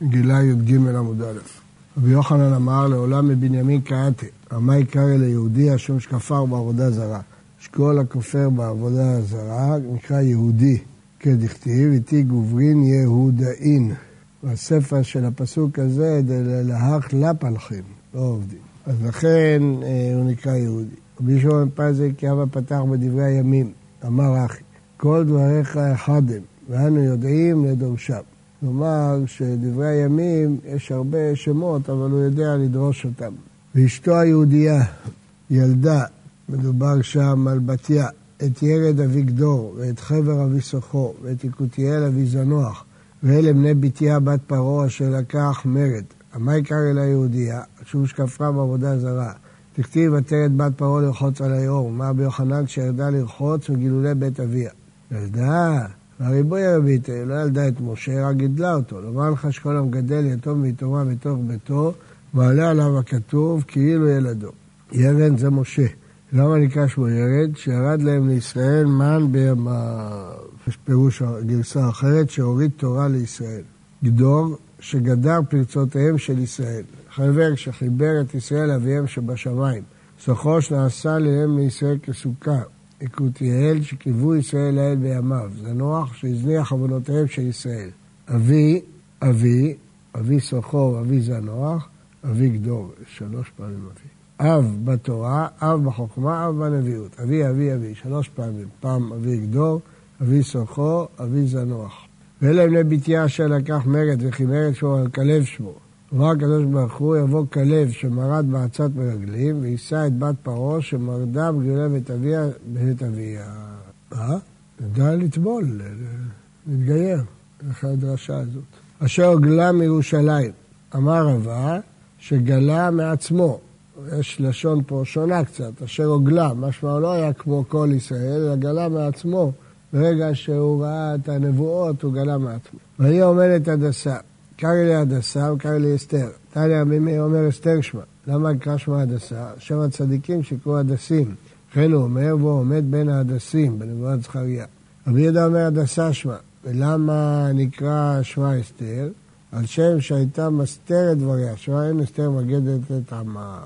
מגילה י"ג עמוד א'. רבי יוחנן אמר לעולם מבנימין קראתי, המה יקרא ליהודי אשר שכפר בעבודה זרה. שכל הכופר בעבודה זרה נקרא יהודי, כדכתיב איתי גוברין יהודאין. והספר של הפסוק הזה דלהך לפלחים, לא עובדים. אז לכן הוא נקרא יהודי. רבי שמעון בן פזי כי אבא פתח בדברי הימים, אמר אחי, כל דבריך אחד הם, ואנו יודעים לדורשם. כלומר, שדברי הימים יש הרבה שמות, אבל הוא יודע לדרוש אותם. ואשתו היהודייה, ילדה, מדובר שם על בתיה, את ירד אביגדור, ואת חבר אביסוכו, ואת יקותיאל אביזנוח, ואלה בני בתיה בת פרעה אשר לקח מרד. המה יקרא לה יהודייה, שוב שכפרה בעבודה זרה. תכתיב עטרת בת פרעה לרחוץ על היאור, מה ביוחנן שירדה לרחוץ מגילולי בית אביה. ילדה, והריבוי הרבית, לא ילדה את משה, רק גדלה אותו. לומר לך שכל המגדל יתום ויתומה בתוך ביתו, מעלה עליו הכתוב כאילו ילדו. ירן זה משה. למה נקרא שמו ירד? שירד להם לישראל מן בימיו. יש פירוש גרסה אחרת שהוריד תורה לישראל. גדור שגדר פרצותיהם של ישראל. חבר שחיבר את ישראל אביהם שבשמיים. סוחו שנעשה להם מישראל כסוכה. יקותיאל שקיוו ישראל לאל בימיו. זנוח שהזניח עוונותיהם של ישראל. אבי סוחו, אבי זנוח, אבי גדור. 3 פעמים אבי. אב בתורה, אב בחוכמה, אב בנביאות. אבי, 3 פעמים. פעם אבי גדור, אבי סוחו, אבי זנוח. ואלה בני בתיה אשר לקח מרד וחיבר את שמו על כלב שמו. אמר הקדוש ברוך הוא יבוא כלב שמרד בעצת מרגלים ויישא את בת פרעה שמרדה בגלולי בית אביה. נדע לטבול, להתגייר, אחרי הדרשה הזאת. אשר הוגלה מירושלים, אמר רבה שגלה מעצמו. יש לשון פה שונה קצת, אשר הוגלה, משמע לא היה כמו כל ישראל, אלא גלה מעצמו. ברגע שהוא ראה את הנבואות, הוא גלה מעצמו. והיא עומדת הדסה. קראי לי הדסה וקראי לי אסתר. תניא מימי אומר אסתר שמה. למה קרא שמה הדסה? שם הצדיקים שקראו הדסים. כן הוא אומר, והוא עומד בין ההדסים, בנבואת זכריה. רבי יהודה אומר הדסה שמה. ולמה נקרא שמה אסתר? על שם שהייתה מסתרת דבריה. שמה אין אסתר מגדת את עמה.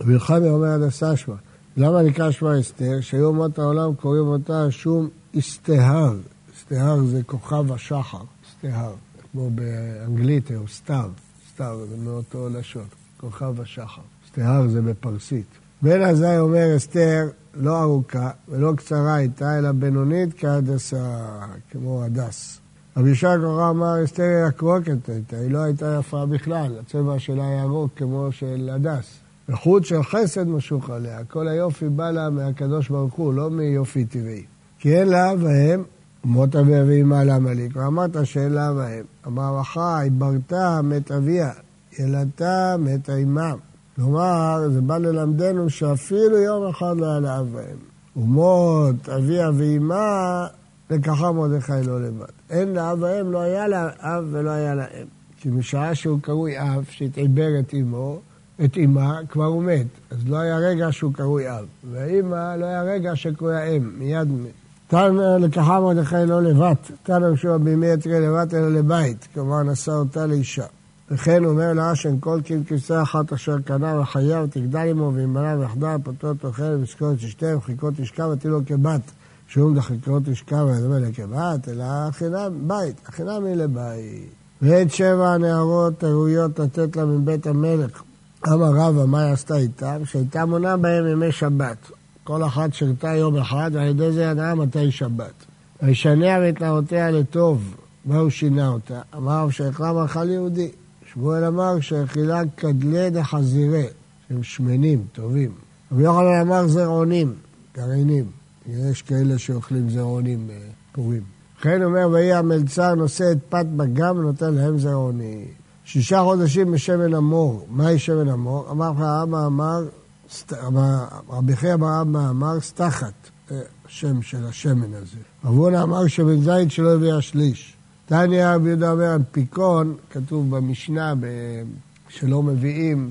רבי יוחנן אומר הדסה שמה. למה נקרא שמה אסתר? שהיו אומות העולם קוראים אותה שום אסתהר. אסתהר זה כוכב השחר. אסתהר. כמו באנגלית, או סטאר. סטאר זה מאותו לשון. כוכב השחר. אסתהר זה בפרסית. בן עזאי אומר אסתר לא ארוכה ולא קצרה איתה, אלא בינונית כהדסה, כמו הדס. רבי ישעיה קורא אמר אסתר יקרוקת איתה. היא לא הייתה יפה בכלל. הצבע שלה ירוק כמו של הדס. וחוט של חסד משוך עליה. כל היופי בא לה מהקדוש ברוך הוא, לא מיופי טבעי. כי אין לה והם, מות אביה ואימה למליק, ואמרת שאין לה והם. אמר אחר, עיברתה מת אביה, ילדתה מת אימה. כלומר, זה בא ללמדנו שאפילו יום אחד לא היה לה והם. ומות אביה ואימה, לקחה מרדכי לא לבד. אין לה והם, לא היה לה אב ולא היה לה אם. כי משעה שהוא קרוי אב, שהתעיבר את אימה, כבר הוא מת. אז לא היה רגע שהוא קרוי אב. והאימא לא היה רגע שקרוי האם, מיד מת. תן לקחה מרדכי לא לבת. תן המשוע בימי יתרי לבת אלא לבית. כלומר נשא אותה לאישה. וכן אומר לאשן כל כבשה אחת אשר קנה וחייו תגדל עמו וימנה ויחדה פתות אוכל וסקורת ששתיהם חיקות תשכב ותילו כבת. שום דחיקות תשכב ותאמר לה כבת אלא חינם בית. החינם היא לבית. ואת 7 הנערות הראויות לתת לה מבית המלך. אמר רבא, מה היא עשתה איתם? שהייתה מונה בהם ימי שבת. כל אחת שרתה יום אחד, ועל ידי זה ידעה מתי שבת. וישניה והתנעותיה לטוב. מה הוא שינה אותה? אמר שאכלה מאכל יהודי. שמואל אמר שאכילה כדלי דחזירי, שהם שמנים, טובים. רבי יוחנן אמר זרעונים, גרעינים. יש כאלה שאוכלים זרעונים פורים. כן אומר, והיא המלצר נושאת פת בגם ונותן להם זרעונים. 6 חודשים בשמן המור. מהי שמן המור? אמר רבי חי אמר סתחת, השם של השמן הזה. רבונה אמר שמן זית שלא הביאה שליש. תניא רבי יהודה אומר אנפיקון, כתוב במשנה שלא מביאים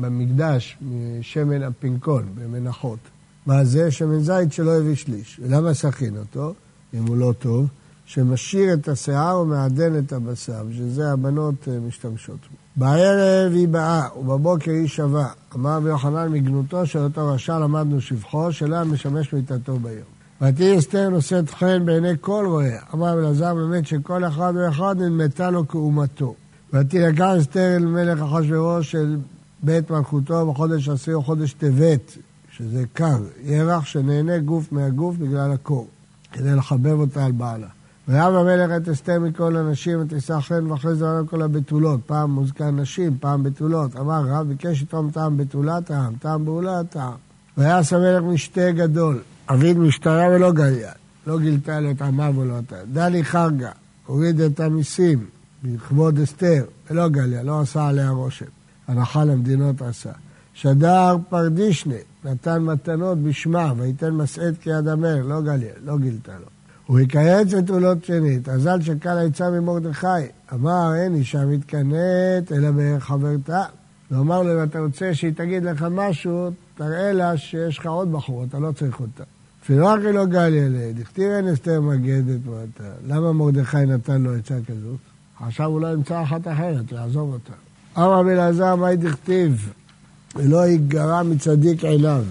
במקדש, שמן אפינקון במנחות. מה זה? שמן זית שלא הביא שליש. ולמה סכין אותו? אם הוא לא טוב. שמשאיר את השיער ומעדן את הבשר, שזה הבנות משתמשות בו. בערב היא באה, ובבוקר היא שווה. אמר רבי יוחנן, מגנותו של אותו רשע למדנו שבחו, שלה משמש מיטתו ביום. ותהי אסתר נושאת חן בעיני כל רואה. אמר רבי אלעזר, באמת שכל אחד ואחד נמתה לו כאומתו. ותילקח אסתר אל מלך אחשוורוש של בית מלכותו בחודש עשרי או חודש טבת, שזה קר, ירח שנהנה גוף מהגוף בגלל הקור, כדי לחבב אותה על בעלה. ויאהב המלך את אסתר מכל הנשים, ותישא חן ואחרי זמן כל הבתולות, פעם מוזכר נשים, פעם בתולות. אמר רב, ביקש יתום טעם בתולה טעם, טעם בעולה טעם. ויעש המלך משתה גדול, עביד משטרה ולא גליה, לא גילתה לו את עמיו ולא אותה. דני חרגה, הוריד את המיסים, בכבוד אסתר, ולא גליה, לא עשה עליה רושם, הנחה למדינות עשה. שדר פרדישנה, נתן מתנות בשמה, ויתן מסעת כיד המלך, לא גליה, לא גילתה לו. הוא יקייץ בתולות שנית, אזל שקל העצה ממורדכי, אמר אין אישה מתקנאת, אלא בחברתה. הוא אמר לו, אם אתה רוצה שהיא תגיד לך משהו, תראה לה שיש לך עוד בחור, אתה לא צריך אותה. אפילו אחי לא גליה לה, דכתיב אין אסתר מגדת, ואתה. למה מורדכי נתן לו עצה כזאת? עכשיו הוא לא ימצא אחת אחרת, לעזוב אותה. אמר רבי אלעזר, מה היא דכתיב? ולא ייגרע מצדיק עיניו.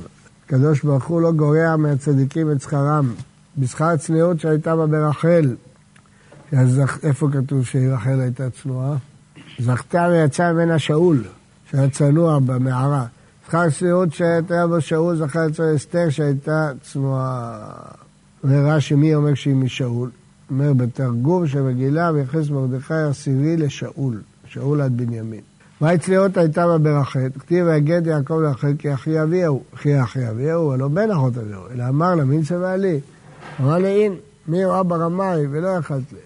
הקדוש ברוך הוא לא גורע מהצדיקים את שכרם. בשכר הצניעות שהייתה בה ברחל, איפה כתוב שרחל הייתה צנועה? זכתה ויצא ממנה שאול, שהיה צנוע במערה. בשכר הצניעות שהייתה בה שאול, זכתה אצל אסתר שהייתה צנועה. ורש"י מי אומר שהיא משאול? אומר בתרגום שמגילה, מייחס מרדכי העשירי לשאול, שאול עד בנימין. מהי צניעות הייתה בה ברחל? כתיב ויגד יעקב לרחל כי אחי אביהו. אחי אחי אביהו, הלא בן אחות אביהו, אלא אמר לה מי צבע לי? אמר לי, אין, מי הוא אבא רמאי, ולא יכלת לי.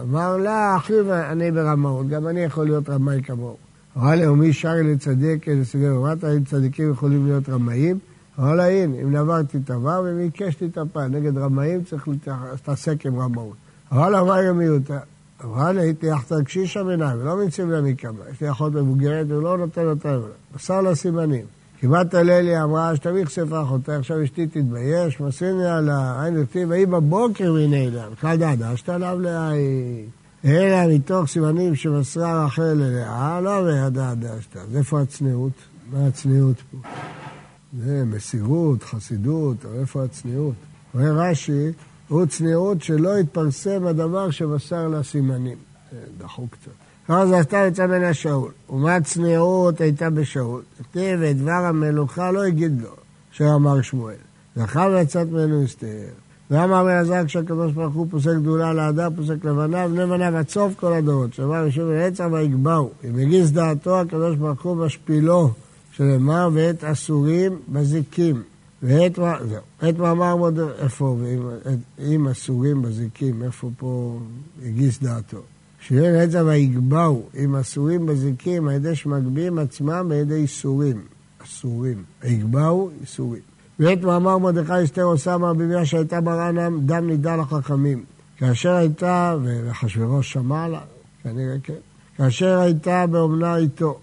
אמר לה, אחי, אני ברמאות, גם אני יכול להיות רמאי כמוהו. אמר לי, ומי שרי לצדיק, אמרת, אם צדיקים יכולים להיות רמאים? אמר לה, אין, אם נבר תתעבר, ומיקש תתעפה, נגד רמאים צריך להתעסק עם רמאות. אמר לה, מה ימיותה? אמר לה, היא תייחת קשישה מניים, ולא מציב לה מכמה, יש לי אחות מבוגרת, הוא לא נותן אותה מנה. עשה לה סימנים. כמעט עלה לי, אמרה, שתביא כספה אחותה, עכשיו אשתי תתבייש, מסריני עלה, אין דכתיב, והיא בבוקר מנהלה, וכד עדה, שתלב להי, אלה מתוך סימנים שמסרה רחל אליה, לא וידה עדה שתה, אז איפה הצניעות? מה הצניעות פה? זה מסירות, חסידות, איפה הצניעות? רואה רש"י, הוא צניעות שלא התפרסם הדבר שמסר לה סימנים, דחו קצת. אז עשתה יצא מן שאול, ומה הצניעות הייתה בשאול? כתיב את דבר המלוכה לא הגיד לו, אשר אמר שמואל. זכה ויצאת ממנו אסתר. ואמר רבי אלעזר כשהקדוש ברוך הוא פוסק גדולה לאדם, פוסק לבניו, לבניו עד סוף כל הדורות, שאמר משום יצר ויגבהו. אם הגיס דעתו, הקדוש ברוך הוא משפילו, שנאמר ואת אסורים בזיקים. ואת מאמר מודה, איפה, אם אסורים בזיקים, איפה פה הגיס דעתו? שיהיה נצב היגבאו עם אסורים בזיקים, הידי שמגביעים עצמם בידי אסורים. אסורים. היגבאו, אסורים. ואת מאמר מרדכי אסתר עושה מרביביה שהייתה ברענם דם נידה לחכמים. כאשר הייתה, ואחשוורוש שמע לה, כנראה כן, כאשר הייתה באומנה איתו,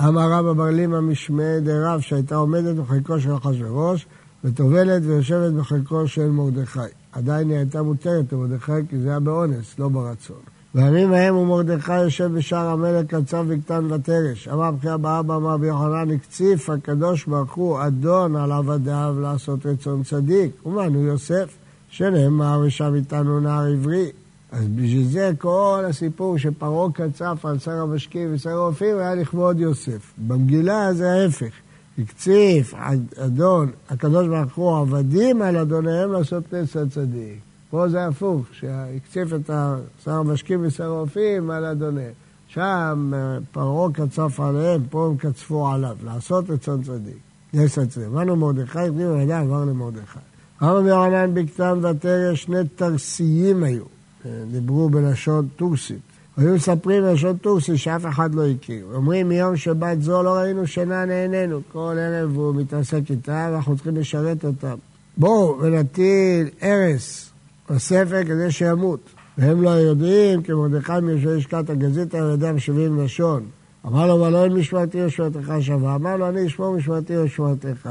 אמר רב הבר לימה משמעי דרב שהייתה עומדת בחלקו של אחשוורוש, וטובלת ויושבת בחלקו של מרדכי. עדיין היא הייתה מותרת למרדכי כי זה היה באונס, לא ברצון. בימים ההם הוא מרדכי יושב בשער המלך קצב וקטן ותרש. אמר בחייה באבא, אמר רבי יוחנן, הקציף הקדוש ברוך הוא אדון על עבדיו לעשות רצון צדיק. ומנו יוסף, שנאמר ושב איתנו נער עברי. אז בשביל זה כל הסיפור שפרעה קצף על שר המשקים ושר הרופאים היה לכבוד יוסף. במגילה זה ההפך. הקציף אדון, הקדוש ברוך הוא עבדים על אדוניהם לעשות רצון צדיק. פה זה הפוך, שהקציף את שר המשקים ושר הרופאים על אדוני. שם פרעה קצף עליהם, פה הם קצפו עליו, לעשות רצון צדיק. יש הצדיק. אמרנו מרדכי, תנינו ידע, עבר למרדכי. אמר רבי יוחנן בקטן ותרש, שני תרסיים היו. דיברו בלשון טורסית. היו מספרים בלשון טורסית שאף אחד לא הכיר. אומרים, מיום שבת זו לא ראינו שינה נהנינו. כל ערב הוא מתעסק איתה, ואנחנו צריכים לשרת אותם. בואו ונטיל ערס. בספר כדי שימות, והם לא יודעים, כי מרדכי מיושבי לשכת הגזית על ידם 70 לשון. אמר לו, אבל לא אין משמעתי ושמעתך שווה. אמר לו, אני אשמור משמעתי ושמעתך.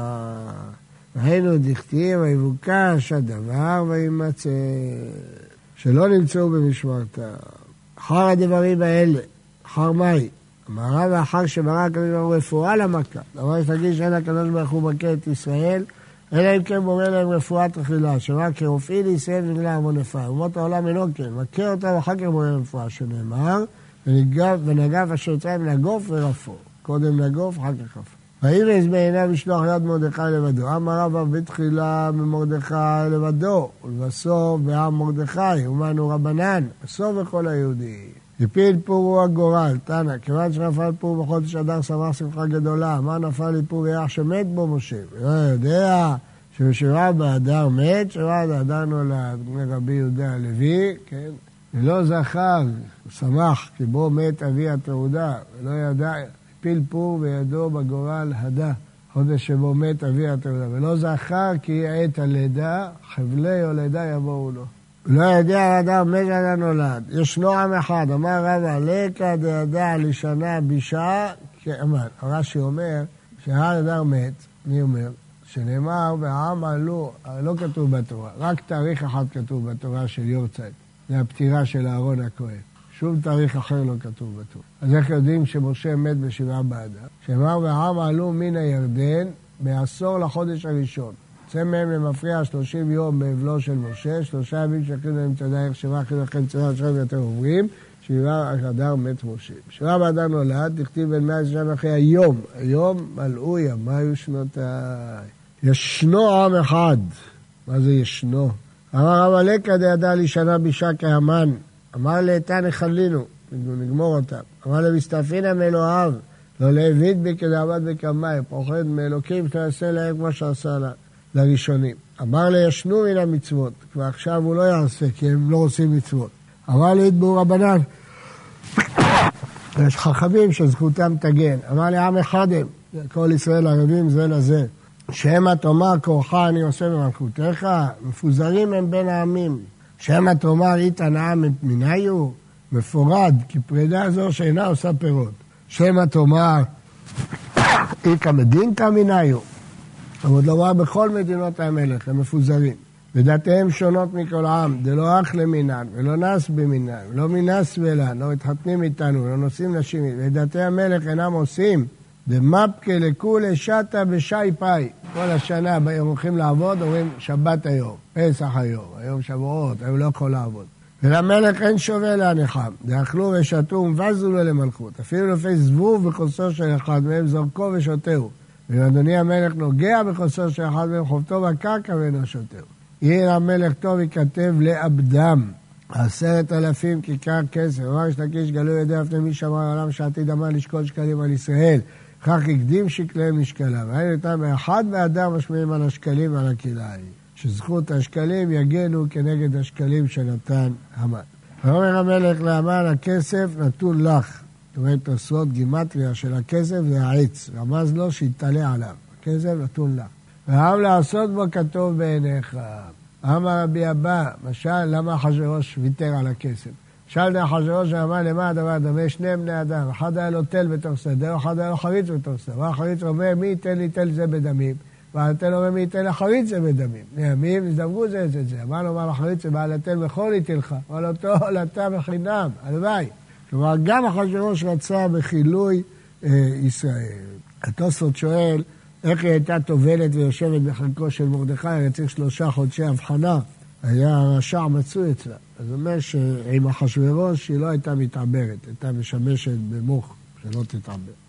והיינו דכתיב, ויבוקש הדבר, וימצא. שלא נמצאו במשמרתם. אחר הדברים האלה, אחר מהי? המרה ואחר שמרה הקדוש ברוך הוא רפואה למכה. דבר שתגיש אין הקדוש ברוך הוא מכה את ישראל, אלא אם כן מורה להם רפואה תחילה, שמה כרופאי לישראל בגלל המונפה. אומות העולם אינו כן, מכה אותם אחר כך מורה רפואה, שנאמר, ונגף השוצאים לגוף ורפו. קודם לגוף, אחר כך רפו. וירס בעיניו ישלוח יד מרדכי לבדו. עם הרבה בתחילה ממרדכי לבדו, ולבסוף בעם מרדכי, ומנו רבנן, בסוף וכל היהודים. יפיל פור הוא הגורל, תנא, כיוון שנפל פור בחודש אדר שמח שמחה גדולה, מה נפל לי פור יח שמת בו משה? לא יודע שבשבעה באדר מת, שבעה באדר נולד רבי יהודה הלוי, כן? ולא זכר, שמח, כי בו מת אבי התעודה, ולא ידע, יפיל פור וידו בגורל הדה, חודש שבו מת אבי התעודה, ולא זכר כי עת הלידה, חבלי הולדה יבואו לו. לא ידע אדם מגע נולד, ישנו עם אחד, אמר רבא, לקה דעדה לשנה בישה, כאמר, הרש"י אומר, שהר אדם מת, אני אומר, שנאמר, והעם עלו, לא כתוב בתורה, רק תאריך אחד כתוב בתורה של יורצייט, זה הפטירה של אהרון הכהן, שום תאריך אחר לא כתוב בתורה. אז איך יודעים שמשה מת בשבעה באדר? שנאמר, והעם עלו מן הירדן, בעשור לחודש הראשון. יוצא מהם למפריע 30 יום באבלו של משה, 3 ימים שכינו להם את הדרך, 7 אחרי 7 יותר עוברים, 7 באדר מת משה. 7 באדר נולד, תכתיב בין 100 שנה אחרי היום, היום מלאו ימיו שנותיי. ישנו עם אחד, מה זה ישנו? אמר רבא לקא דעדה לשנה בישה כהמן, אמר לאיתן החלינו, נגמור אותם, אמר למסתפינא מאלוהיו, לא להביט בי כדעבד בקמאי, פוחד מאלוקים שתעשה להם כמו שעשה לה. לראשונים. אמר לישנו מן המצוות, כבר עכשיו הוא לא יעשה, כי הם לא עושים מצוות. אמר ליתבעו רבנן, יש חכמים שזכותם תגן. אמר לעם אחד הם, כל ישראל ערבים זה לזה, שמא תאמר כורך אני עושה במלכותיך, מפוזרים הם בין העמים. שמא תאמר אי תנאה מפניו, מפורד, כי פרידה זו שאינה עושה פירות. שמא תאמר אי כמדינתא מניו, אבל לומר בכל מדינות המלך, הם מפוזרים, ודתיהם שונות מכל העם, דלא אח למינן, ולא נס במינן, ולא מנס ולן, לא מתחתנים איתנו, לא נושאים נשים, ודתי המלך אינם עושים, דמפקה לכולי שטה בשי פאי, כל השנה הם הולכים לעבוד, אומרים שבת היום, פסח היום, היום שבועות, היום לא יכול לעבוד. ולמלך אין שווה להנחם, דאכלו ושתו ומבזו לו למלכות, אפילו לפי זבוב וכוסו של אחד מהם זרקו ושותהו. ואדוני המלך נוגע בחוסר של אחד מהם חובתו בקרקע ואינו שוטר. עיר המלך טוב יכתב לאבדם, 10,000 כיכר כסף, אמר שתקיש גלוי ידי לפני מי שמר העולם שעתיד אמר לשקול שקלים על ישראל, כך הקדים שקליהם לשקלה, והיינו איתם באחד באדר משמיעים על השקלים ועל הכלאי, שזכות השקלים יגנו כנגד השקלים שנתן המן. ואומר המלך לאמן הכסף נתון לך, זאת אומרת, סוד גימטריה של הכסף זה העץ, רמז לו שיתעלה עליו, הכסף נתון לה. והעם לעשות בו כתוב בעיניך. אמר רבי אבא, משל, למה אחשוורוש ויתר על הכסף? שאל אחשוורוש ואמר, למה הדבר דומה? 2 בני אדם, אחד היה לו תל בתוך שדה, אחד היה לו חריץ בתוך שדה. והחריץ אומר, מי ייתן לי תל זה בדמים? והתל אומר, מי ייתן לחריץ זה בדמים? נעמים, הזדווגו זה את זה. אמר לו, מה לחריץ זה בעל התל וכל יתלך, אבל אותו הולתה בחינם, הלוואי. כלומר, גם אחשוורוש רצה בחילוי ישראל. התוספות שואל, איך היא הייתה טובלת ויושבת בחלקו של מרדכי, היה צריך 3 חודשי הבחנה, היה רשע מצוי אצלה. אז אומר שעם אחשוורוש היא לא הייתה מתעברת, הייתה משמשת במוח, שלא תתעבר.